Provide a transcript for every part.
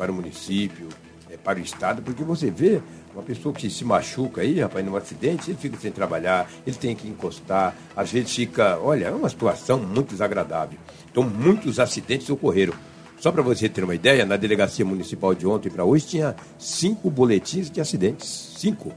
para o município, para o Estado, porque você vê uma pessoa que se machuca aí, rapaz, num acidente, ele fica sem trabalhar, ele tem que encostar, às vezes fica, olha, é uma situação muito desagradável. Então, muitos acidentes ocorreram. Só para você ter uma ideia, na Delegacia Municipal de ontem para hoje tinha 5 boletins de acidentes, 5.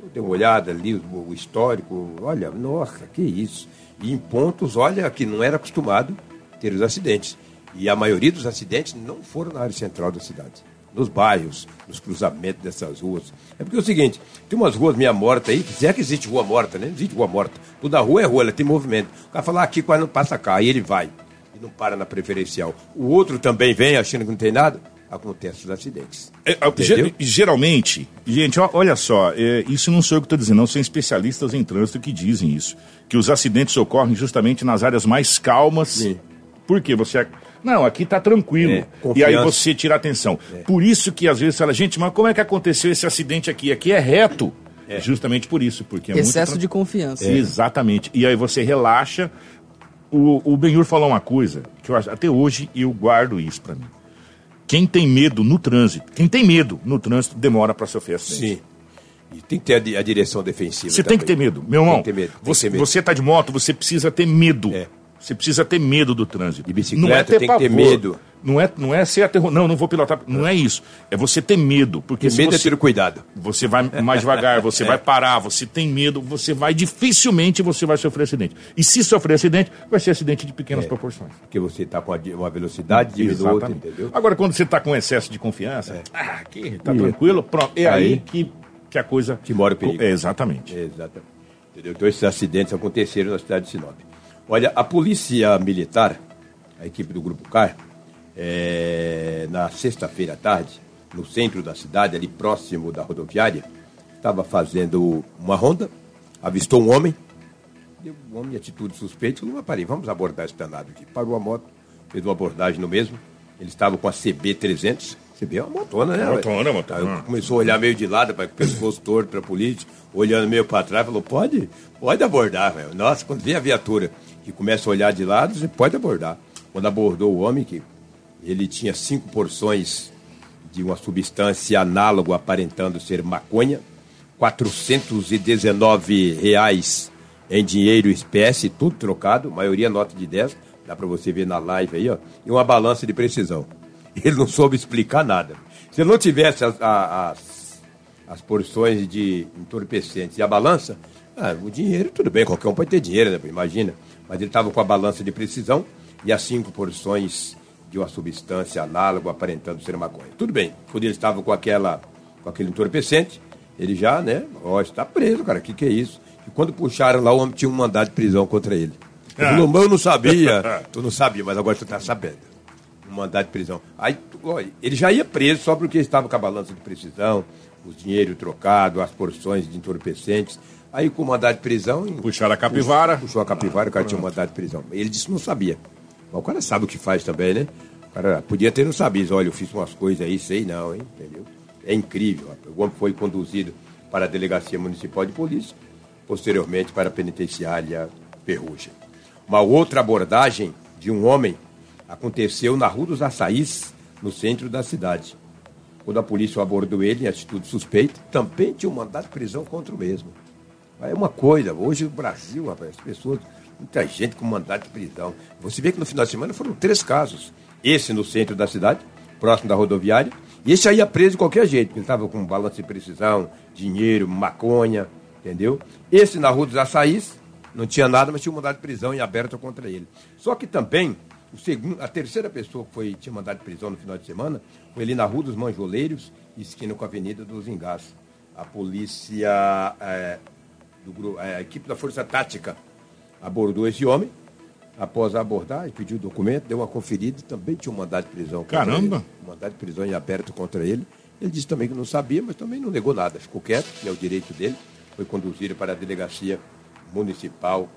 Eu dei uma olhada ali, o histórico, olha, nossa, que isso. E em pontos, olha, que não era acostumado ter os acidentes. E a maioria dos acidentes não foram na área central da cidade, nos bairros, nos cruzamentos dessas ruas. É porque é o seguinte, tem umas ruas meia morta aí, que se é que existe rua morta, né? Não existe rua morta. Toda rua é rua, ela tem movimento. O cara fala, aqui quase não passa cá, aí ele vai. E não para na preferencial. O outro também vem achando que não tem nada. Acontece os acidentes. Geralmente, gente, olha só, isso não sou eu que estou dizendo, não, são especialistas em trânsito que dizem isso. Que os acidentes ocorrem justamente nas áreas mais calmas. Sim. Por quê? Você... Não, aqui está tranquilo. E aí você tira a atenção. Por isso que às vezes fala, gente, mas como é que aconteceu esse acidente aqui? Aqui é reto. Justamente por isso. Porque é excesso de confiança. Exatamente. E aí você relaxa. O Benhur falou uma coisa, que eu acho, até hoje eu guardo isso para mim. Quem tem medo no trânsito demora para sofrer acidente. Sim. E tem que ter a direção defensiva. Você tem que ter medo, meu irmão. Você está de moto, você precisa ter medo. Você precisa ter medo do trânsito. De bicicleta, não é ter tem pavor, que ter medo. Não é ser aterror. Não vou pilotar. Não é isso. É você ter medo. Porque medo é ter cuidado. Você vai mais devagar, você vai parar, você tem medo, você vai dificilmente você vai sofrer acidente. E se sofrer acidente, vai ser acidente de pequenas proporções. Porque você está com uma velocidade diminuindo outra, entendeu? Agora, quando você está com excesso de confiança, aqui, tá tranquilo, pronto. É aí que a coisa... Que mora o perigo. Exatamente. Entendeu? Então, esses acidentes aconteceram na cidade de Sinop. Olha, a polícia militar, a equipe do Grupo Car, na sexta-feira à tarde, no centro da cidade, ali próximo da rodoviária, estava fazendo uma ronda, avistou um homem, deu um homem em atitude suspeita, falou, mas parei, vamos abordar esse danado aqui. Parou a moto, fez uma abordagem no mesmo, ele estava com a CB300, CB é uma motona, né? Motona. Começou a olhar meio de lado, com o pescoço torto para a polícia, olhando meio para trás, falou, pode abordar, velho. Nossa, quando vem a viatura... que começa a olhar de lado, você pode abordar. Quando abordou o homem, que ele tinha 5 porções de uma substância análoga aparentando ser maconha, R$419 em dinheiro espécie, tudo trocado, maioria nota de 10, dá para você ver na live aí, ó, e uma balança de precisão. Ele não soube explicar nada. Se ele não tivesse as porções de entorpecentes e a balança, o dinheiro, tudo bem, qualquer um pode ter dinheiro, né? Imagina. Mas ele estava com a balança de precisão e as 5 porções de uma substância análoga aparentando ser maconha. Tudo bem, quando ele estava com aquele entorpecente, ele já, né? Está preso, cara, que é isso? E quando puxaram lá, o homem tinha um mandado de prisão contra ele. Ele falou, eu não sabia. Tu não sabia, mas agora tu está sabendo. Um mandado de prisão. Aí, ele já ia preso só porque estava com a balança de precisão, o dinheiro trocado, as porções de entorpecentes... Aí com o mandado de prisão... Puxaram a capivara. Puxou a capivara, o cara tinha um mandado de prisão. Ele disse que não sabia. Mas o cara sabe o que faz também, né? O cara podia ter não sabido. Olha, eu fiz umas coisas aí, sei não, hein? Entendeu? É incrível. O homem foi conduzido para a Delegacia Municipal de Polícia, posteriormente para a Penitenciária Perruja. Uma outra abordagem de um homem aconteceu na Rua dos Açaís, no centro da cidade. Quando a polícia abordou ele em atitude suspeita, também tinha um mandado de prisão contra o mesmo. É uma coisa, hoje o Brasil, rapaz, as pessoas, muita gente com mandado de prisão. Você vê que no final de semana foram 3 casos. Esse no centro da cidade, próximo da rodoviária, e esse aí ia preso de qualquer jeito, porque ele estava com balanço de precisão, dinheiro, maconha, entendeu? Esse na Rua dos Açaís, não tinha nada, mas tinha um mandado de prisão em aberto contra ele. Só que também, a terceira pessoa que tinha mandado de prisão no final de semana, foi ali na Rua dos Manjoleiros, esquina com a Avenida dos Engaços. A polícia... A equipe da Força Tática abordou esse homem. Após a abordagem, pediu o documento, deu uma conferida e também tinha um mandado de prisão. Caramba! Um mandado de prisão em aberto contra ele. Ele disse também que não sabia, mas também não negou nada. Ficou quieto, que é o direito dele. Foi conduzido para a Delegacia Municipal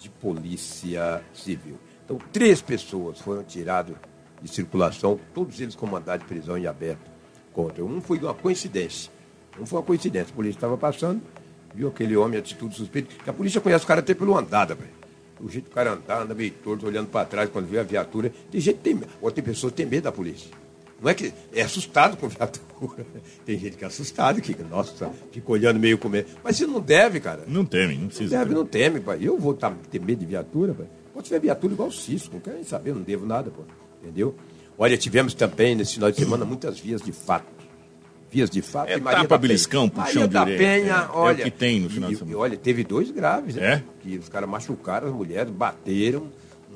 de Polícia Civil. Então, 3 pessoas foram tiradas de circulação, todos eles com mandado de prisão em aberto contra. Um foi uma coincidência. A polícia estava passando, viu aquele homem, atitude suspeita, que a polícia conhece o cara até pelo andada, velho. O jeito que o cara anda meio torto, olhando para trás, quando vê a viatura. Tem pessoas que têm medo da polícia. Não é que é assustado com viatura. Tem gente que é assustada, que nossa, fica olhando meio com medo. Mas se não deve, cara. Não teme, não precisa. Não deve, não teme, pai. Eu vou ter medo de viatura, pai. Quando tiver viatura igual o Cisco, não quero saber, não devo nada, pô. Entendeu? Olha, tivemos também nesse final de semana muitas vias de fato. Vias de fato e Maria da Beliscão, Penha. Maria da Penha, olha. É o que tem no final de semana. E olha, teve 2 graves, né? Que os caras machucaram as mulheres, bateram.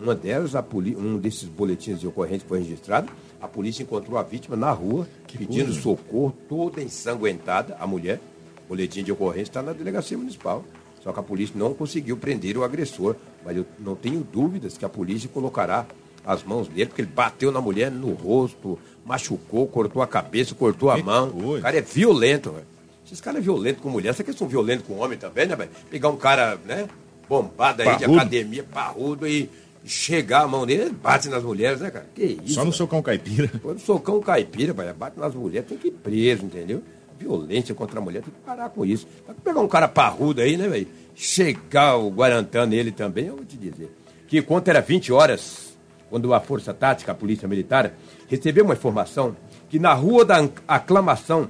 Uma delas, um desses boletins de ocorrência foi registrado. A polícia encontrou a vítima na rua, pedindo socorro, toda ensanguentada, a mulher. O boletim de ocorrência está na delegacia municipal. Só que a polícia não conseguiu prender o agressor. Mas eu não tenho dúvidas que a polícia colocará as mãos dele, porque ele bateu na mulher no rosto, machucou, cortou a cabeça, cortou a mão. Coisa. O cara é violento, velho. Esses caras são violentos com mulher, será que eles são violentos com homem também, né, velho? Pegar um cara, né, bombado aí, parrudo, de academia, parrudo, e chegar a mão dele, bate nas mulheres, né, cara? Que isso, só no socão caipira. Quando socão caipira, velho, bate nas mulheres, tem que ir preso, entendeu? Violência contra a mulher, tem que parar com isso. Pegar um cara parrudo aí, né, velho? Chegar o Guarantã nele também, eu vou te dizer. Que enquanto era 20 horas... quando a Força Tática, a Polícia Militar, recebeu uma informação que na Rua da Aclamação,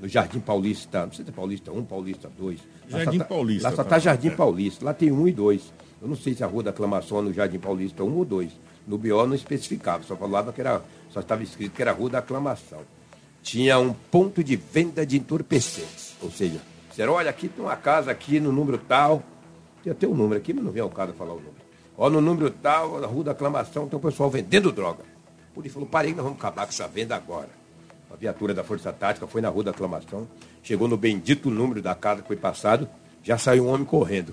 no Jardim Paulista, não sei se é Paulista 1, Paulista 2. Jardim Paulista. Lá só está Jardim Paulista, lá tem 1 e 2. Eu não sei se a Rua da Aclamação é no Jardim Paulista 1 ou 2. No BO não especificava, só falava que era, só estava escrito que era Rua da Aclamação. Tinha um ponto de venda de entorpecentes, ou seja, disseram, olha, aqui tem uma casa aqui no número tal, tem até o número aqui, mas não vem ao caso falar o número. Ó, no número tal, na Rua da Aclamação, tem o pessoal vendendo droga. O polícia falou, parei, nós vamos acabar com essa venda agora. A viatura da Força Tática foi na Rua da Aclamação, chegou no bendito número da casa que foi passado, já saiu um homem correndo.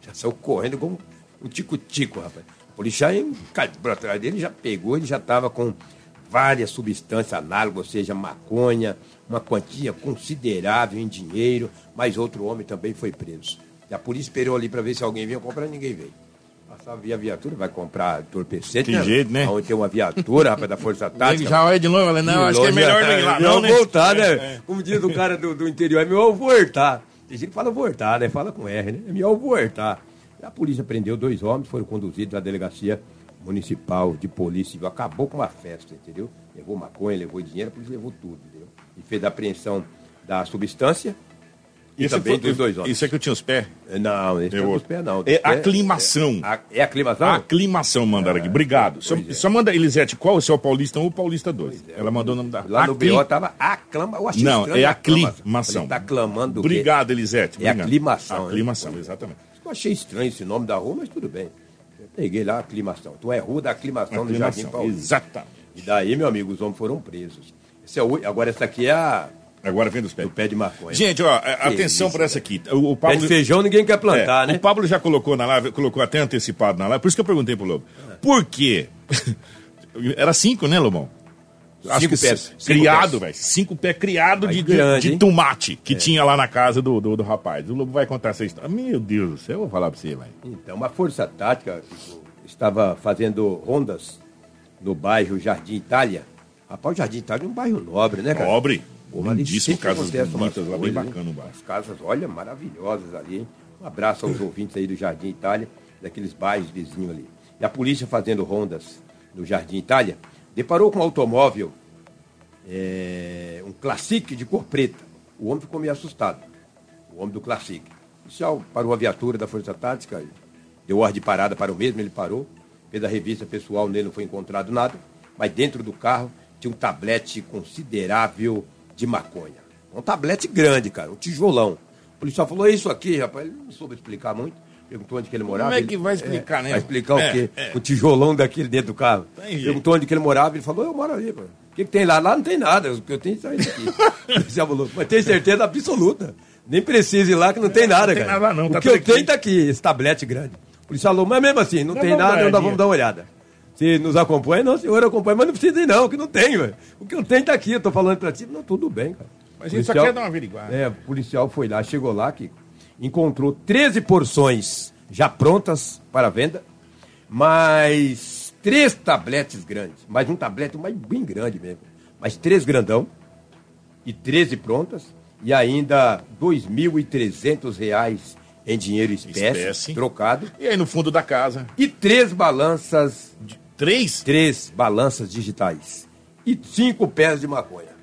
Já saiu correndo como um tico-tico, rapaz. O policial caiu por atrás dele, já pegou, ele já estava com várias substâncias análogas, ou seja, maconha, uma quantia considerável em dinheiro, mas outro homem também foi preso. E a polícia esperou ali para ver se alguém vinha comprar, ninguém veio. Passava via viatura, vai comprar entorpecente. Tem jeito, né? Onde tem uma viatura, rapaz, da Força Tática. Já olha de novo, falei, não, acho que é melhor não ir lá. Não, né? Voltar, né? Como diz o cara do interior, é melhor voltar. Tem gente que fala voltar, né? Fala com R, né? É melhor voltar. A polícia prendeu 2 homens, foram conduzidos à Delegacia Municipal de Polícia Civil. Acabou com uma festa, entendeu? Levou maconha, levou dinheiro, a polícia levou tudo, entendeu? E fez a apreensão da substância. E também dos 2 homens. Isso é que eu tinha os pés? Não, esse não é os pés, não. É aclimação. É aclimação? Aclimação mandaram aqui. Obrigado. Só manda, Elisete, qual? Se é o Paulista 1 ou o Paulista 2? Ela mandou o nome da... Lá no BO estava aclamação. Não, é aclimação. Está aclamando do quê? Obrigado, Elisete. É aclimação. Aclimação, exatamente. Eu achei estranho esse nome da rua, mas tudo bem. Eu peguei lá aclimação. Então é Rua da Aclamação no Jardim Paulista. Exatamente. E daí, meu amigo, os homens foram presos. Agora essa aqui é a... Agora vem dos pés. Do pé de maconha. Gente, ó, atenção para essa aqui. O Pablo... Pé de feijão ninguém quer plantar, né? O Pablo já colocou na live, colocou até antecipado na live, por isso que eu perguntei pro Lobo. Por quê? Era 5, né, Lobão? 5 pés. Criado, velho. 5 pés criado de tomate que tinha lá na casa do rapaz. O Lobo vai contar essa história. Meu Deus do céu, eu vou falar pra você, velho. Então, uma Força Tática estava fazendo rondas no bairro Jardim Itália. Rapaz, o Jardim Itália é um bairro nobre, né, cara? Nobre. Lindíssimo, casas bonitas lá, bem bacana o bairro. As casas, olha, maravilhosas ali, hein? Um abraço aos ouvintes aí do Jardim Itália, daqueles bairros vizinhos ali. E a polícia fazendo rondas no Jardim Itália, deparou com um automóvel, um Classic de cor preta. O homem ficou meio assustado, o homem do Classic. O policial parou a viatura da Força Tática, deu ordem de parada para o mesmo, ele parou, fez a revista pessoal nele, não foi encontrado nada, mas dentro do carro tinha um tablete considerável de maconha. Um tablete grande, cara, um tijolão. O policial falou, é isso aqui, rapaz. Ele não soube explicar muito. Perguntou onde que ele morava. Como é que vai explicar, né? Vai explicar o quê? O tijolão daquele dentro do carro. Perguntou onde que ele morava, ele falou, eu moro ali, mano. O que que tem lá? Lá não tem nada. O que eu tenho é isso aqui. O policial falou, mas tem certeza absoluta. Nem precisa ir lá que não tem nada, cara. Não tem nada, não. O que eu tenho tá aqui, esse tablete grande. O policial falou, mas mesmo assim, não tem nada, nós vamos dar uma olhada. Se nos acompanha, não, senhor, acompanha, mas não precisa ir não, que não tem, velho. O que eu tenho tá aqui, eu tô falando pra ti, não, tudo bem, cara. Mas a gente só quer dar uma averiguada. O policial foi lá, chegou lá, que encontrou 13 porções já prontas para venda, mais 3 tabletes grandes, mais um tablete mais bem grande mesmo, mais 3 grandão e 13 prontas, e ainda R$2.300 em dinheiro espécie, trocado. E aí no fundo da casa. E 3 balanças... 3? 3 balanças digitais. e 5 pés de maconha.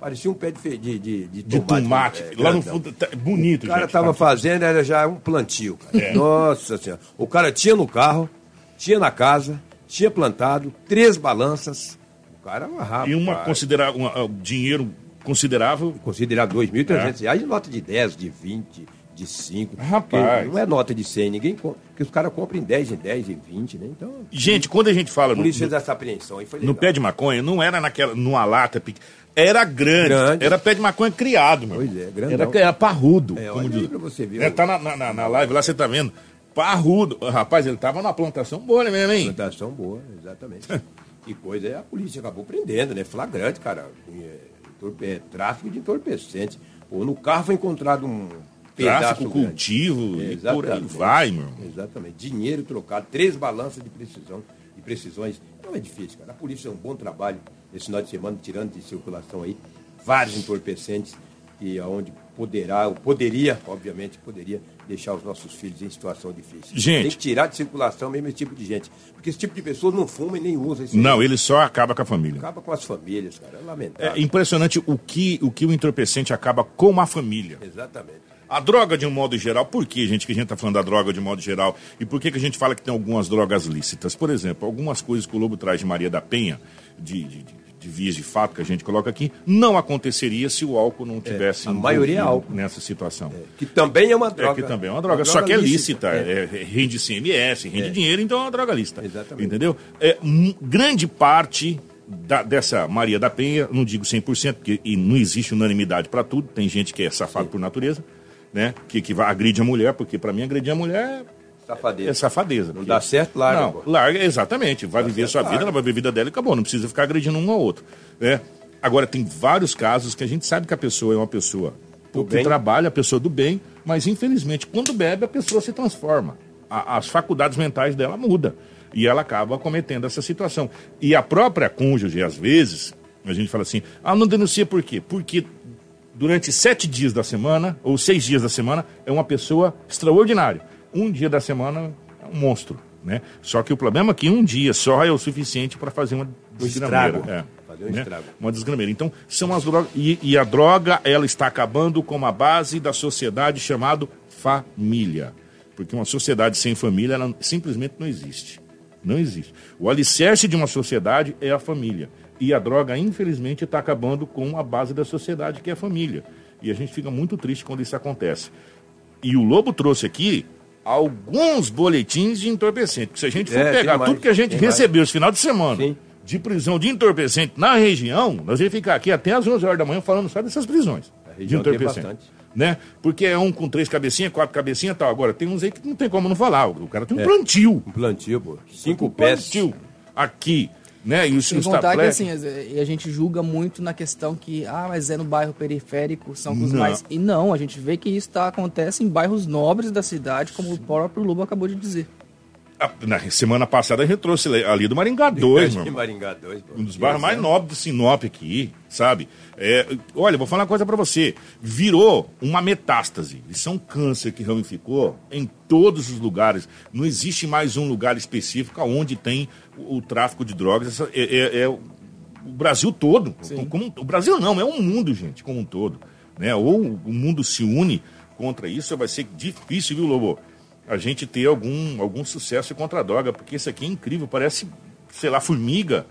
Parecia um pé de tomate. É, lá no fundo, tá bonito. O cara estava fazendo, era já um plantio. Cara. É. Nossa Senhora. O cara tinha no carro, tinha na casa, tinha plantado 3 balanças. O cara amarrava. E dinheiro considerável. Considerado R$2.300, nota de 10, de 20, de 5. Rapaz. Não é nota de 100, ninguém compra. Porque os caras compram em 10, em 10, em 20, né? Então. Gente, quando a gente fala. A polícia fez essa apreensão aí. No pé de maconha, não era numa lata pequena. Era grande, era pé de maconha criado, meu. Pois é, grande. Era parrudo. É, como diz. Pra você ver. Tá na live lá, você tá vendo. Parrudo. Rapaz, ele tava numa plantação boa, né, mesmo, hein? Plantação boa, exatamente. Que coisa, a polícia acabou prendendo, né? Flagrante, cara. Tráfico de entorpecentes. Pô, no carro foi encontrado um pedaço de cultivo e por aí vai, meu irmão. Exatamente. Dinheiro trocado, 3 balanças de precisão e precisões. Não é difícil, cara. A polícia é um bom trabalho. Esse final de semana, tirando de circulação aí, vários entorpecentes, e aonde poderia deixar os nossos filhos em situação difícil. Gente. Tem que tirar de circulação mesmo esse tipo de gente. Porque esse tipo de pessoa não fuma e nem usa isso. Não, ele só acaba com a família. Acaba com as famílias, cara. É lamentável. É impressionante o que o entorpecente acaba com a família. Exatamente. A droga de um modo geral, por que, gente, que a gente está falando da droga de um modo geral? E por que a gente fala que tem algumas drogas lícitas? Por exemplo, algumas coisas que o Lobo traz de Maria da Penha, de vias de fato que a gente coloca aqui, não aconteceria se o álcool não tivesse a maioria é álcool nessa situação. É, que também é uma droga. Que também é uma droga, só que é lícita. Rende CMS, rende dinheiro, então é uma droga lícita. Exatamente. Entendeu? Grande parte dessa Maria da Penha, não digo 100%, porque não existe unanimidade para tudo, tem gente que é safado por natureza, né? Que agride a mulher, porque para mim agredir a mulher é safadeza. Não porque... dá certo, larga. Não, larga, exatamente. Vai viver sua vida, ela vai viver a vida dela e acabou. Não precisa ficar agredindo um ao outro. Né? Agora, tem vários casos que a gente sabe que a pessoa é uma pessoa que trabalha, a pessoa do bem, mas infelizmente, quando bebe, a pessoa se transforma. As faculdades mentais dela mudam e ela acaba cometendo essa situação. E a própria cônjuge, às vezes, a gente fala assim, não denuncia por quê? Porque durante 7 dias da semana, ou 6 dias da semana, é uma pessoa extraordinária. Um dia da semana é um monstro, né? Só que o problema é que um dia só é o suficiente para fazer uma desgrameira. Fazer um estrago. Uma desgrameira. Então, são as drogas. E a droga, ela está acabando com a base da sociedade chamada família. Porque uma sociedade sem família, ela simplesmente não existe. Não existe. O alicerce de uma sociedade é a família. E a droga, infelizmente, está acabando com a base da sociedade, que é a família. E a gente fica muito triste quando isso acontece. E o Lobo trouxe aqui alguns boletins de entorpecente. Se a gente for pegar tudo que a gente recebeu esse final de semana, sim, de prisão de entorpecente na região, nós vamos ficar aqui até às 11 horas da manhã falando só dessas prisões de entorpecente. Né? Porque é um com 3 cabecinhas, 4 cabecinhas e tal. Agora, tem uns aí que não tem como não falar. O cara tem um plantio. Um plantio, pô. 5 pés. Plantio. Aqui. Né? E os tablet... assim, a gente julga muito na questão que, mas é no bairro periférico, são os mais... E não, a gente vê que isso acontece em bairros nobres da cidade, como o próprio Lobo acabou de dizer. Na semana passada a gente trouxe ali do Maringá 2, mano. Maringá 2, um dos bairros mais nobres do Sinop aqui, sabe? Olha, vou falar uma coisa pra você. Virou uma metástase. Isso é um câncer que ramificou em todos os lugares. Não existe mais um lugar específico onde tem o tráfico de drogas. É o Brasil todo. O Brasil não, é um mundo, gente, como um todo. Né? Ou o mundo se une contra isso, vai ser difícil, viu, Lobo? A gente ter algum sucesso contra a droga, porque isso aqui é incrível, parece, sei lá, formiga.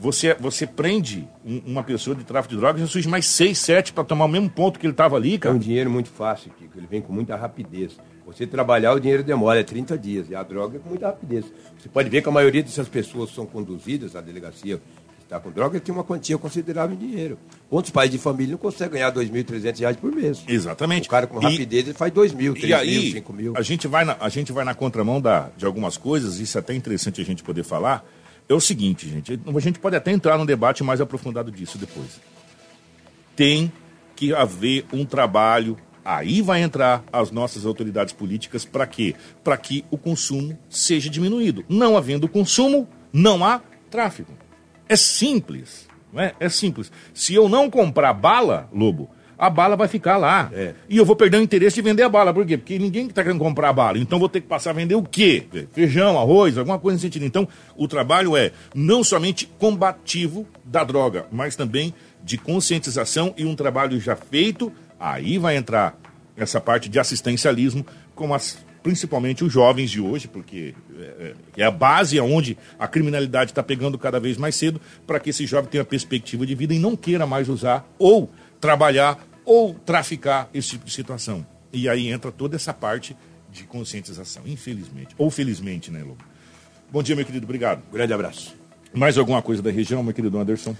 Você prende uma pessoa de tráfico de drogas, já surge mais 6, 7 para tomar o mesmo ponto que ele estava ali, cara. É um dinheiro muito fácil, Kiko, ele vem com muita rapidez. Você trabalhar, o dinheiro demora, 30 dias, e a droga é com muita rapidez. Você pode ver que a maioria dessas pessoas são conduzidas à delegacia que está com droga, tem uma quantia considerável de dinheiro. Quantos pais de família não conseguem ganhar R$2.300 por mês? Exatamente. O cara com rapidez ele faz 2.000, 3.000, 5.000. A gente vai na contramão de algumas coisas, isso é até interessante a gente poder falar. É o seguinte, gente, a gente pode até entrar num debate mais aprofundado disso depois. Tem que haver um trabalho, aí vai entrar as nossas autoridades políticas para quê? Para que o consumo seja diminuído. Não havendo consumo, não há tráfico. É simples, não é? É simples. Se eu não comprar bala, Lobo, a bala vai ficar lá. É. E eu vou perder o interesse de vender a bala. Por quê? Porque ninguém está querendo comprar a bala. Então vou ter que passar a vender o quê? Feijão, arroz, alguma coisa nesse sentido. Então o trabalho é não somente combativo da droga, mas também de conscientização e um trabalho já feito. Aí vai entrar essa parte de assistencialismo com as... principalmente os jovens de hoje, porque é a base onde a criminalidade está pegando cada vez mais cedo, para que esse jovem tenha perspectiva de vida e não queira mais usar, ou trabalhar, ou traficar, esse tipo de situação. E aí entra toda essa parte de conscientização, infelizmente. Ou felizmente, né, Lobo? Bom dia, meu querido. Obrigado. Grande abraço. Mais alguma coisa da região, meu querido Anderson?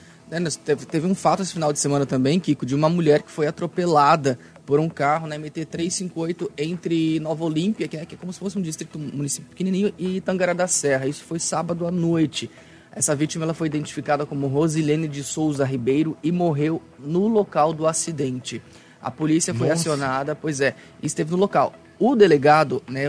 Teve um fato esse final de semana também, Kiko, de uma mulher que foi atropelada por um carro na MT-358 entre Nova Olímpia, que é como se fosse um distrito, um município pequenininho, e Tangará da Serra. Isso foi sábado à noite. Essa vítima ela foi identificada como Rosilene de Souza Ribeiro e morreu no local do acidente. A polícia foi acionada, pois é, esteve no local. O delegado, né,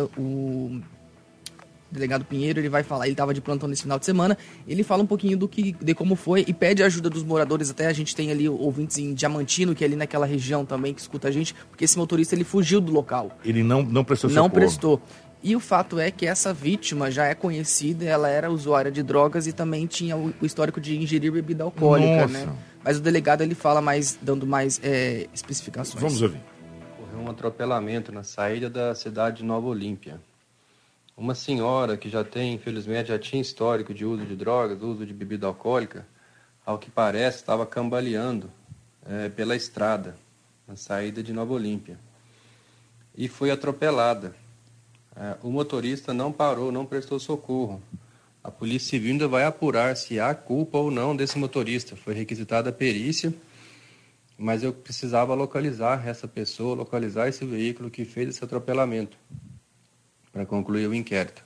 Delegado Pinheiro, ele vai falar, ele estava de plantão nesse final de semana, ele fala um pouquinho de como foi e pede ajuda dos moradores. Até a gente tem ali ouvintes em Diamantino, que é ali naquela região também, que escuta a gente, porque esse motorista, ele fugiu do local. Ele não prestou socorro. Não prestou. E o fato é que essa vítima já é conhecida, ela era usuária de drogas e também tinha o histórico de ingerir bebida alcoólica, né? Mas o delegado, ele fala mais, dando mais especificações. Vamos ouvir. Ocorreu um atropelamento na saída da cidade de Nova Olímpia. Uma senhora que já tinha histórico de uso de drogas, uso de bebida alcoólica, ao que parece estava cambaleando pela estrada, na saída de Nova Olímpia, e foi atropelada. O motorista não parou, não prestou socorro. A Polícia Civil ainda vai apurar se há culpa ou não desse motorista. Foi requisitada a perícia, mas eu precisava localizar essa pessoa, localizar esse veículo que fez esse atropelamento, para concluir o inquérito.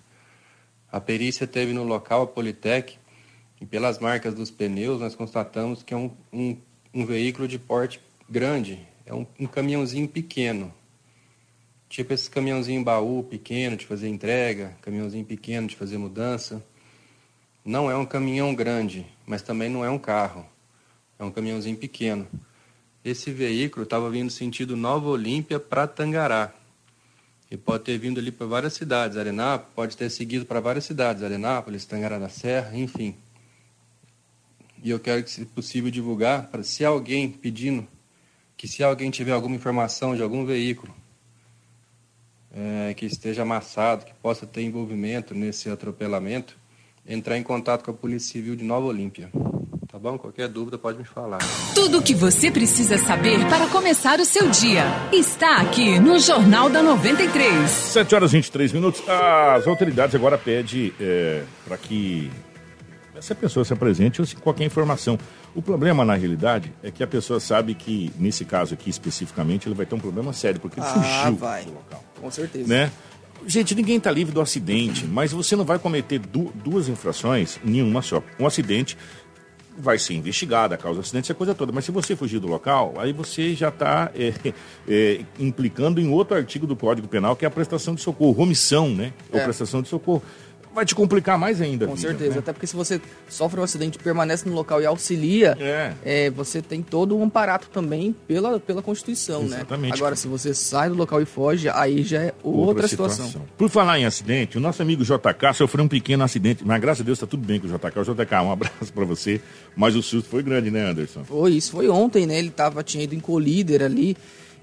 A perícia teve no local a Politec e pelas marcas dos pneus nós constatamos que é um veículo de porte grande, é um caminhãozinho pequeno, tipo esse caminhãozinho baú pequeno de fazer entrega, caminhãozinho pequeno de fazer mudança. Não é um caminhão grande, mas também não é um carro, é um caminhãozinho pequeno. Esse veículo estava vindo sentido Nova Olímpia para Tangará. E pode ter vindo ali para várias cidades, Arenápolis, pode ter seguido para várias cidades, Arenápolis, Tangará da Serra, enfim. E eu quero que, se possível, divulgar, para se alguém tiver alguma informação de algum veículo que esteja amassado, que possa ter envolvimento nesse atropelamento, entrar em contato com a Polícia Civil de Nova Olímpia. Tá bom? Qualquer dúvida pode me falar. Tudo o que você precisa saber para começar o seu dia está aqui no Jornal da 93. 7 horas e 23 minutos. As autoridades agora pedem para que essa pessoa se apresente ou se qualquer informação. O problema, na realidade, é que a pessoa sabe que, nesse caso aqui especificamente, ele vai ter um problema sério, porque ele fugiu do local. Com certeza. Né? Gente, ninguém está livre do acidente, mas você não vai cometer duas infrações em uma só. Um acidente vai ser investigada, a causa do acidente, essa coisa toda. Mas se você fugir do local, aí você já está implicando em outro artigo do Código Penal, que é a prestação de socorro, omissão, né? Ou prestação de socorro. Vai te complicar mais ainda. Com certeza, né? Até porque se você sofre um acidente, permanece no local e auxilia, você tem todo um amparato também pela Constituição, exatamente, né? Exatamente. Agora, se você sai do local e foge, aí já é outra situação. Por falar em acidente, o nosso amigo JK sofreu um pequeno acidente, mas graças a Deus está tudo bem com o JK. O JK, um abraço para você, mas o susto foi grande, né, Anderson? Foi ontem, né? Ele tinha ido em Colíder ali,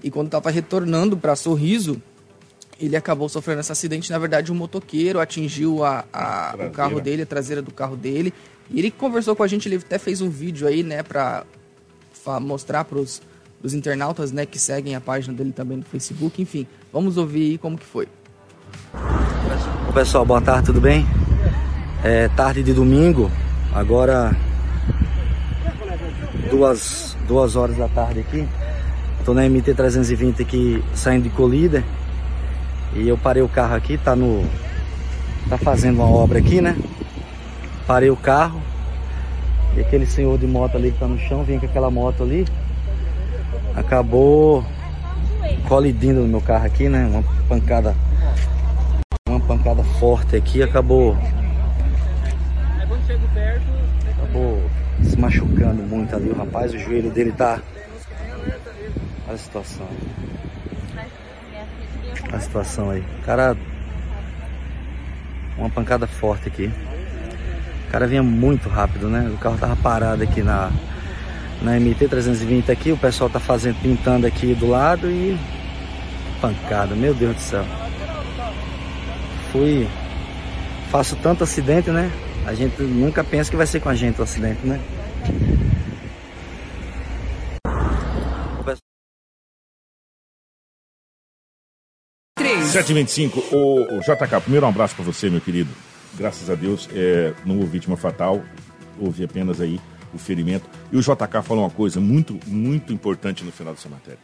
e quando estava retornando para Sorriso, ele acabou sofrendo esse acidente. Na verdade, um motoqueiro atingiu o carro dele, a traseira do carro dele. E ele conversou com a gente, ele até fez um vídeo aí, né, pra mostrar pros os internautas, né, que seguem a página dele também no Facebook. Enfim, vamos ouvir aí como que foi. Pessoal, boa tarde, tudo bem? É tarde de domingo, agora 2 horas da tarde aqui. Tô na MT-320 aqui, saindo de Colíder. E eu parei o carro aqui, tá fazendo uma obra aqui, né? Parei o carro. E aquele senhor de moto ali que tá no chão, vinha com aquela moto ali, acabou colidindo no meu carro aqui, né? Uma pancada forte aqui, acabou se machucando muito ali o rapaz. O joelho dele tá Olha a situação aí. Cara, uma pancada forte aqui. O cara vinha muito rápido, né? O carro tava parado aqui na MT-320 aqui. O pessoal tá fazendo, pintando aqui do lado e... pancada, meu Deus do céu. Faço tanto acidente, né? A gente nunca pensa que vai ser com a gente o acidente, né? Três. 7h25, o JK, primeiro um abraço pra você, meu querido. Graças a Deus, não houve vítima fatal, houve apenas aí o ferimento. E o JK falou uma coisa muito, muito importante no final dessa matéria.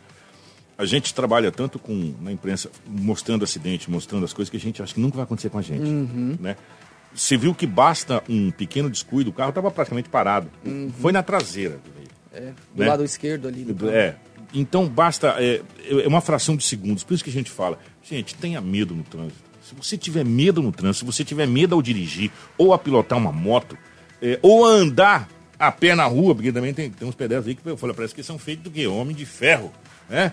A gente trabalha tanto na imprensa, mostrando acidente, mostrando as coisas que a gente acha que nunca vai acontecer com a gente, né? Você viu que basta um pequeno descuido, o carro estava praticamente parado. Foi na traseira do veículo. Do né? lado esquerdo ali. Do então basta, é uma fração de segundos, por isso que a gente fala, gente, tenha medo no trânsito. Se você tiver medo no trânsito, se você tiver medo ao dirigir, ou a pilotar uma moto, ou a andar a pé na rua, porque também tem uns pedestres aí que eu falo, parece que são feitos do quê? Homem de ferro, né?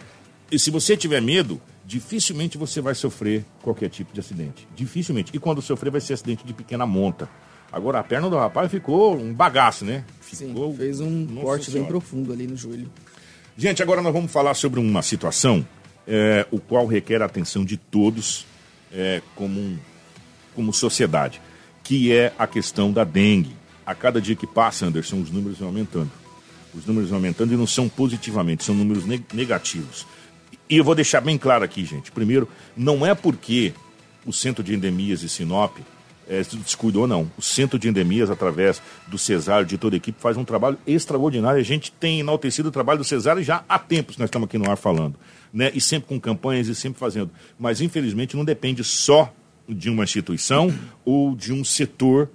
E se você tiver medo, dificilmente você vai sofrer qualquer tipo de acidente. Dificilmente. E quando sofrer, vai ser acidente de pequena monta. Agora, a perna do rapaz ficou um bagaço, né? Sim, fez um corte bem profundo ali no joelho. Gente, agora nós vamos falar sobre uma situação o qual requer a atenção de todos como sociedade, que é a questão da dengue. A cada dia que passa, Anderson, os números vão aumentando. Os números vão aumentando e não são positivamente, são números negativos. E eu vou deixar bem claro aqui, gente. Primeiro, não é porque o Centro de Endemias de Sinop se descuidou, não. O Centro de Endemias, através do Cesário, de toda a equipe, faz um trabalho extraordinário. A gente tem enaltecido o trabalho do Cesário já há tempos, nós estamos aqui no ar falando, né? E sempre com campanhas e sempre fazendo. Mas, infelizmente, não depende só de uma instituição ou de um setor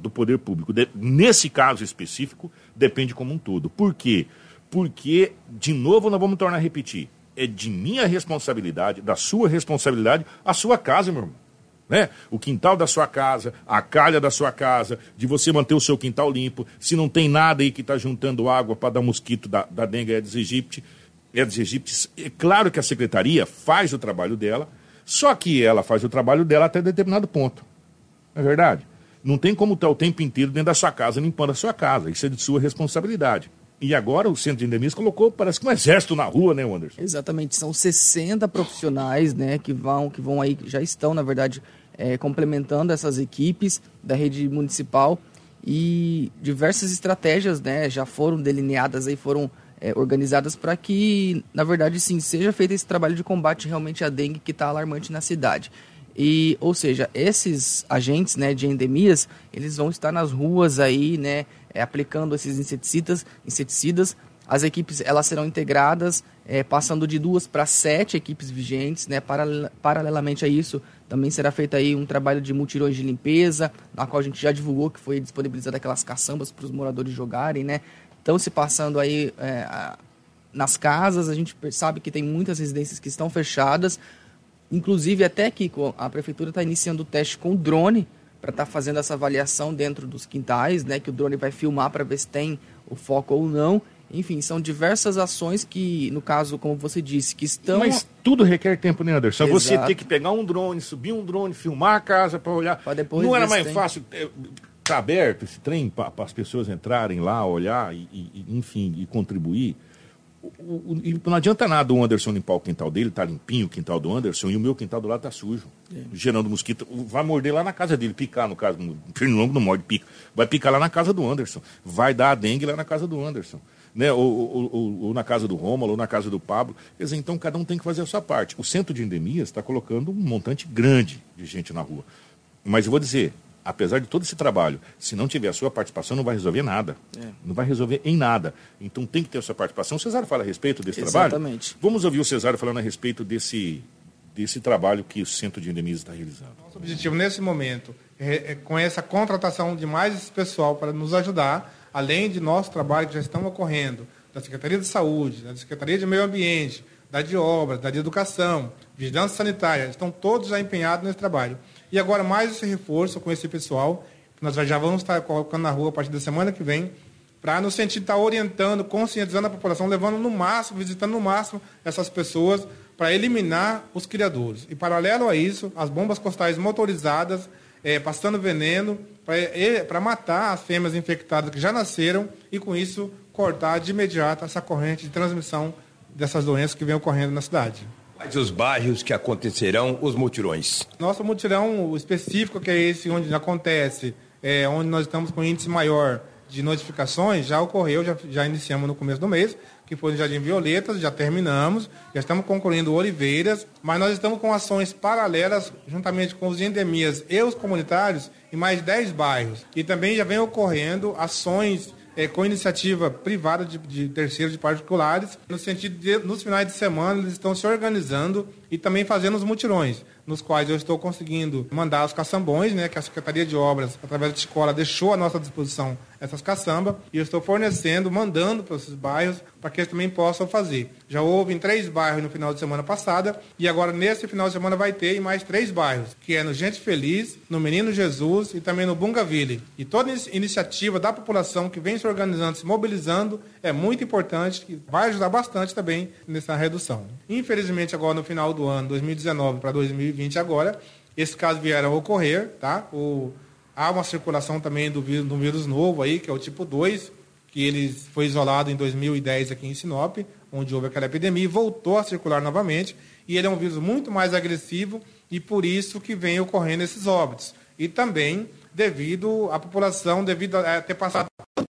do poder público. Nesse caso específico, depende como um todo. Por quê? Porque, de novo, nós vamos tornar a repetir, é de minha responsabilidade, da sua responsabilidade, a sua casa, meu irmão. Né? O quintal da sua casa, a calha da sua casa, de você manter o seu quintal limpo, se não tem nada aí que está juntando água para dar mosquito da dengue Aedes aegypti, é claro que a secretaria faz o trabalho dela, só que ela faz o trabalho dela até determinado ponto. Não é verdade? Não tem como estar o tempo inteiro dentro da sua casa, limpando a sua casa. Isso é de sua responsabilidade. E agora o Centro de Endemias colocou, parece que um exército na rua, né, Anderson? Exatamente, são 60 profissionais, né, que vão aí, já estão, na verdade, complementando essas equipes da rede municipal, e diversas estratégias, né, já foram delineadas aí, foram organizadas para que, na verdade, sim, seja feito esse trabalho de combate realmente à dengue, que está alarmante na cidade. E, ou seja, esses agentes, né, de endemias, eles vão estar nas ruas aí, né, aplicando esses inseticidas. As equipes, elas serão integradas, passando de 2 para 7 equipes vigentes, né? Paralelamente a isso, também será feito aí um trabalho de mutirões de limpeza, na qual a gente já divulgou que foi disponibilizada aquelas caçambas para os moradores jogarem, né? Então, se passando aí nas casas, a gente sabe que tem muitas residências que estão fechadas, inclusive até aqui a prefeitura está iniciando o teste com o drone, para estar fazendo essa avaliação dentro dos quintais, né, que o drone vai filmar para ver se tem o foco ou não. Enfim, são diversas ações que, no caso, como você disse, que estão... Mas tudo requer tempo, né, Anderson? Exato. Você tem que pegar um drone, subir um drone, filmar a casa para olhar. Não era mais fácil... Tá aberto esse trem para as pessoas entrarem lá, olhar e contribuir. E não adianta nada o Anderson limpar o quintal dele, tá limpinho o quintal do Anderson, e o meu quintal do lado tá sujo, gerando mosquito, vai morder lá na casa dele, picar no caso, no pernilongo não morde, pica, vai picar lá na casa do Anderson, vai dar a dengue lá na casa do Anderson, né, ou na casa do Rômulo, ou na casa do Pablo. Quer dizer, então cada um tem que fazer a sua parte. O Centro de Endemias está colocando um montante grande de gente na rua, mas eu vou dizer, apesar de todo esse trabalho, se não tiver a sua participação, não vai resolver nada. Não vai resolver em nada. Então tem que ter a sua participação. O Cesário fala a respeito desse trabalho? Exatamente. Vamos ouvir o Cesário falando a respeito desse trabalho que o Centro de Endemias está realizando. Nosso objetivo nesse momento é, com essa contratação de mais esse pessoal para nos ajudar, além de nosso trabalho que já estão ocorrendo, da Secretaria de Saúde, da Secretaria de Meio Ambiente, da de Obras, da de Educação, Vigilância Sanitária, estão todos já empenhados nesse trabalho. E agora mais esse reforço com esse pessoal, que nós já vamos estar colocando na rua a partir da semana que vem, para no sentido de estar orientando, conscientizando a população, levando no máximo, visitando no máximo essas pessoas para eliminar os criadouros. E paralelo a isso, as bombas costais motorizadas, passando veneno para matar as fêmeas infectadas que já nasceram e, com isso, cortar de imediato essa corrente de transmissão dessas doenças que vem ocorrendo na cidade. Quais os bairros que acontecerão os mutirões? Nosso mutirão específico, que é esse onde acontece, onde nós estamos com índice maior de notificações, já ocorreu, já iniciamos no começo do mês, que foi no Jardim Violeta, já terminamos, já estamos concluindo Oliveiras, mas nós estamos com ações paralelas, juntamente com os endemias e os comunitários, em mais 10 bairros. E também já vem ocorrendo ações com iniciativa privada de terceiros, de particulares, no sentido de, nos finais de semana, eles estão se organizando e também fazendo os mutirões, nos quais eu estou conseguindo mandar os caçambões, né, que a Secretaria de Obras, através da escola, deixou à nossa disposição essas caçambas, e eu estou fornecendo, mandando para esses bairros, para que eles também possam fazer. Já houve em 3 bairros no final de semana passada, e agora, nesse final de semana, vai ter em mais 3 bairros, que é no Gente Feliz, no Menino Jesus e também no Bungaville. E toda iniciativa da população que vem organizando, se mobilizando, é muito importante, que vai ajudar bastante também nessa redução. Infelizmente, agora no final do ano, 2019 para 2020 agora, esses casos vieram a ocorrer, tá? Há uma circulação também do vírus novo aí, que é o tipo 2, que ele foi isolado em 2010 aqui em Sinop, onde houve aquela epidemia, e voltou a circular novamente, e ele é um vírus muito mais agressivo, e por isso que vem ocorrendo esses óbitos. E também devido à população, devido a ter passado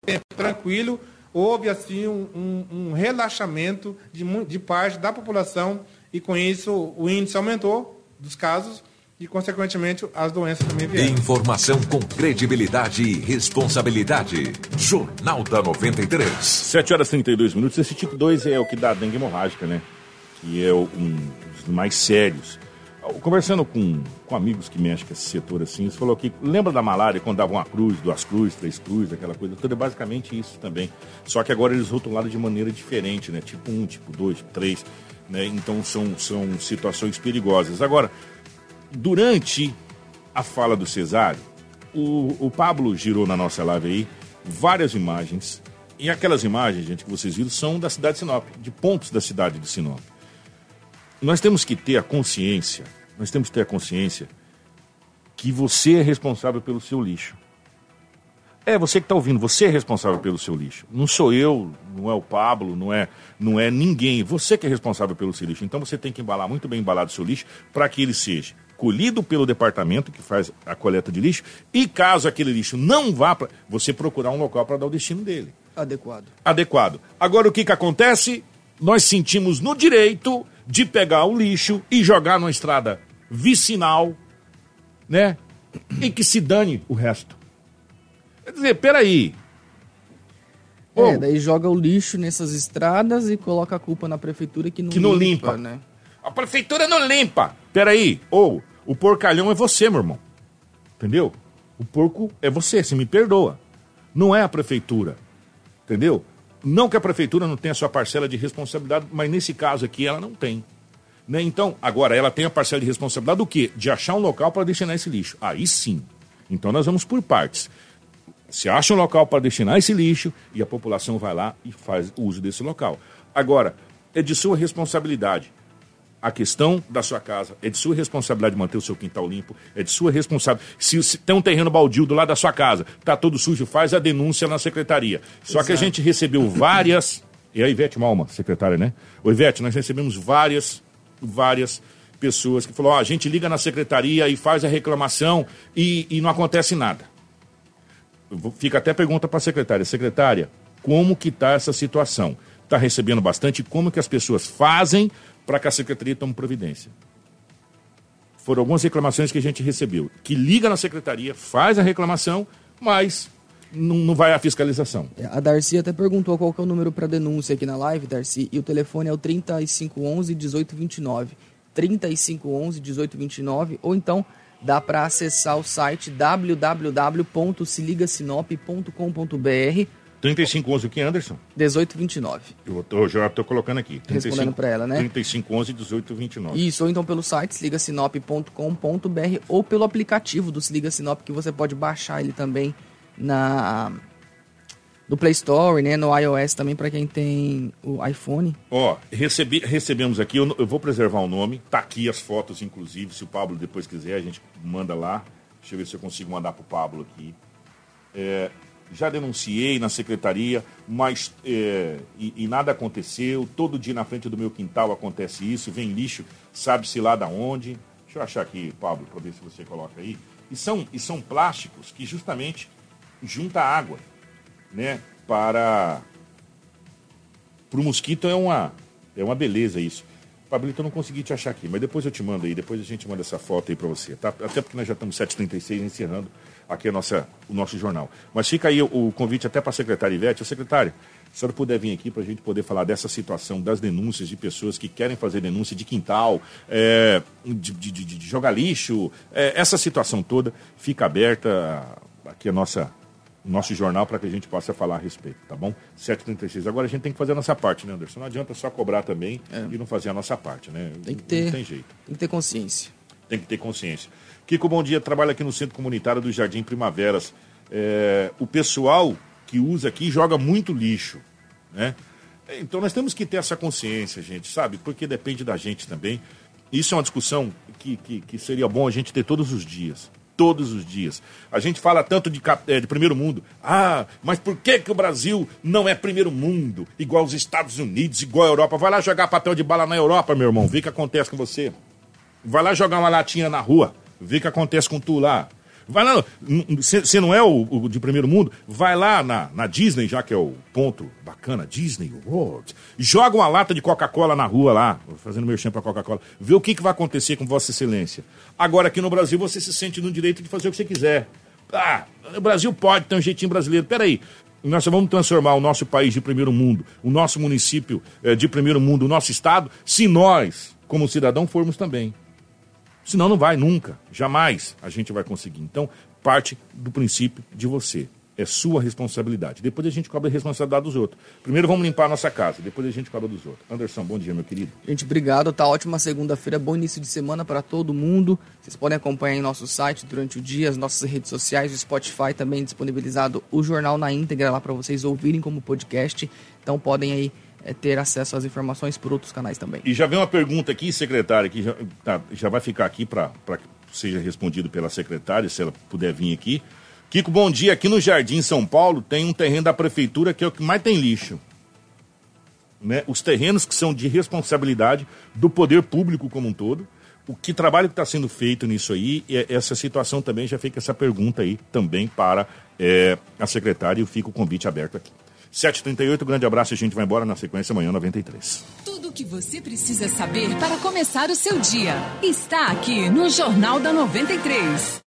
tempo tranquilo, houve assim um relaxamento de parte da população e com isso o índice aumentou dos casos e consequentemente as doenças também vieram. Informação com credibilidade e responsabilidade. Jornal da 93. 7h32. Esse tipo 2 é o que dá a dengue hemorrágica, né? Que é um dos mais sérios. Conversando com amigos que mexem com esse setor assim, eles falaram que lembra da malária quando davam uma cruz, 2 cruzes, 3 cruzes, aquela coisa toda, é basicamente isso também. Só que agora eles rotularam de maneira diferente, né? Tipo 1, tipo 2, tipo 3, né? Então são situações perigosas. Agora, durante a fala do Cesário, o Pablo girou na nossa live aí várias imagens. E aquelas imagens, gente, que vocês viram são da cidade de Sinop, de pontos da cidade de Sinop. Nós temos que ter a consciência, que você é responsável pelo seu lixo. É, você que está ouvindo, você é responsável pelo seu lixo. Não sou eu, não é o Pablo, não é ninguém. Você que é responsável pelo seu lixo. Então você tem que embalar muito bem embalado o seu lixo para que ele seja colhido pelo departamento que faz a coleta de lixo e caso aquele lixo não vá, você procurar um local para dar o destino dele. Adequado. Agora o que acontece? Nós sentimos no direito de pegar o lixo e jogar numa estrada vicinal, né? E que se dane o resto. Quer dizer, peraí. Daí joga o lixo nessas estradas e coloca a culpa na prefeitura que não limpa, né? A prefeitura não limpa. Peraí. O porcalhão é você, meu irmão. Entendeu? O porco é você, se me perdoa. Não é a prefeitura. Entendeu? Não que a prefeitura não tenha a sua parcela de responsabilidade, mas nesse caso aqui ela não tem. Né? Então, agora, ela tem a parcela de responsabilidade do quê? De achar um local para destinar esse lixo. Aí sim. Então nós vamos por partes. Se acha um local para destinar esse lixo e a população vai lá e faz uso desse local. Agora, é de sua responsabilidade. A questão da sua casa, é de sua responsabilidade manter o seu quintal limpo, é de sua responsabilidade. Se tem um terreno baldio do lado da sua casa, tá todo sujo, faz a denúncia na secretaria. Só Exato. Que a gente recebeu várias... E a Ivete Malma, secretária, né? Ô Ivete, nós recebemos várias pessoas que falaram, a gente liga na secretaria e faz a reclamação e não acontece nada. Fica até pergunta para a secretária. Secretária, como que tá essa situação? Tá recebendo bastante? Como que as pessoas fazem para que a secretaria tome providência? Foram algumas reclamações que a gente recebeu, que liga na secretaria, faz a reclamação, mas não vai à fiscalização. A Darcy até perguntou qual que é o número para denúncia aqui na live, Darcy, e o telefone é o 3511-1829, 3511-1829, ou então dá para acessar o site www.seligasinop.com.br. 3511 o que, Anderson? 1829. Eu já estou colocando aqui. 35, respondendo para ela, né? 3511 1829. Isso, ou então pelo site seligasinop.com.br ou pelo aplicativo do Seliga Sinop, que você pode baixar ele também do Play Store, né? No iOS também, para quem tem o iPhone. Ó, recebemos aqui, eu vou preservar o nome, tá aqui as fotos, inclusive, se o Pablo depois quiser, a gente manda lá. Deixa eu ver se eu consigo mandar pro Pablo aqui. Já denunciei na secretaria, mas e nada aconteceu. Todo dia na frente do meu quintal acontece isso, vem lixo, sabe-se lá da onde. Deixa eu achar aqui, Pablo, para ver se você coloca aí. E são plásticos que justamente junta água, né? Para o mosquito é uma beleza isso. Pablito, eu não consegui te achar aqui, mas depois eu te mando aí, depois a gente manda essa foto aí para você, tá? Até porque nós já estamos 7h36 encerrando aqui o nosso jornal. Mas fica aí o convite até para a secretária Ivete. Secretária, se a senhora puder vir aqui para a gente poder falar dessa situação, das denúncias de pessoas que querem fazer denúncia de quintal, de jogar lixo, essa situação toda, fica aberta aqui o nosso jornal para que a gente possa falar a respeito, tá bom? 7h36. Agora a gente tem que fazer a nossa parte, né, Anderson? Não adianta só cobrar também e não fazer a nossa parte, né? Não tem jeito. Tem que ter consciência. Tem que ter consciência. Kiko, bom dia. Trabalho aqui no Centro Comunitário do Jardim Primaveras. O pessoal que usa aqui joga muito lixo, né? Então nós temos que ter essa consciência, gente, sabe? Porque depende da gente também. Isso é uma discussão que seria bom a gente ter todos os dias. Todos os dias. A gente fala tanto de primeiro mundo. Ah, mas por que o Brasil não é primeiro mundo? Igual os Estados Unidos, igual a Europa. Vai lá jogar papel de bala na Europa, meu irmão. Vê o que acontece com você. Vai lá jogar uma latinha na rua. Vê o que acontece com tu lá. Vai lá. Você não é o de primeiro mundo? Vai lá na Disney, já que é o ponto bacana. Disney World. Joga uma lata de Coca-Cola na rua lá. Fazendo merchan pra Coca-Cola. Vê o que vai acontecer com Vossa Excelência. Agora aqui no Brasil você se sente no direito de fazer o que você quiser. Ah, o Brasil pode ter um jeitinho brasileiro. Peraí. Nós vamos transformar o nosso país de primeiro mundo, o nosso município de primeiro mundo, o nosso estado, se nós, como cidadão, formos também. Senão não vai nunca, jamais a gente vai conseguir. Então, parte do princípio de você. É sua responsabilidade. Depois a gente cobra a responsabilidade dos outros. Primeiro vamos limpar a nossa casa, depois a gente cobra dos outros. Anderson, bom dia, meu querido. Gente, obrigado. Tá ótima segunda-feira, bom início de semana para todo mundo. Vocês podem acompanhar em nosso site durante o dia, as nossas redes sociais, o Spotify também disponibilizado o jornal na íntegra lá para vocês ouvirem como podcast. Então podem aí ter acesso às informações por outros canais também. E já vem uma pergunta aqui, secretária, que já vai ficar aqui para que seja respondido pela secretária, se ela puder vir aqui. Kiko, bom dia. Aqui no Jardim São Paulo tem um terreno da prefeitura que é o que mais tem lixo, né? Os terrenos que são de responsabilidade do poder público como um todo. O que trabalho que está sendo feito nisso aí, essa situação também, já fica essa pergunta aí também para a secretária, e fica o convite aberto aqui. 7h38, grande abraço, a gente vai embora na sequência amanhã, 93. Tudo o que você precisa saber para começar o seu dia está aqui no Jornal da 93.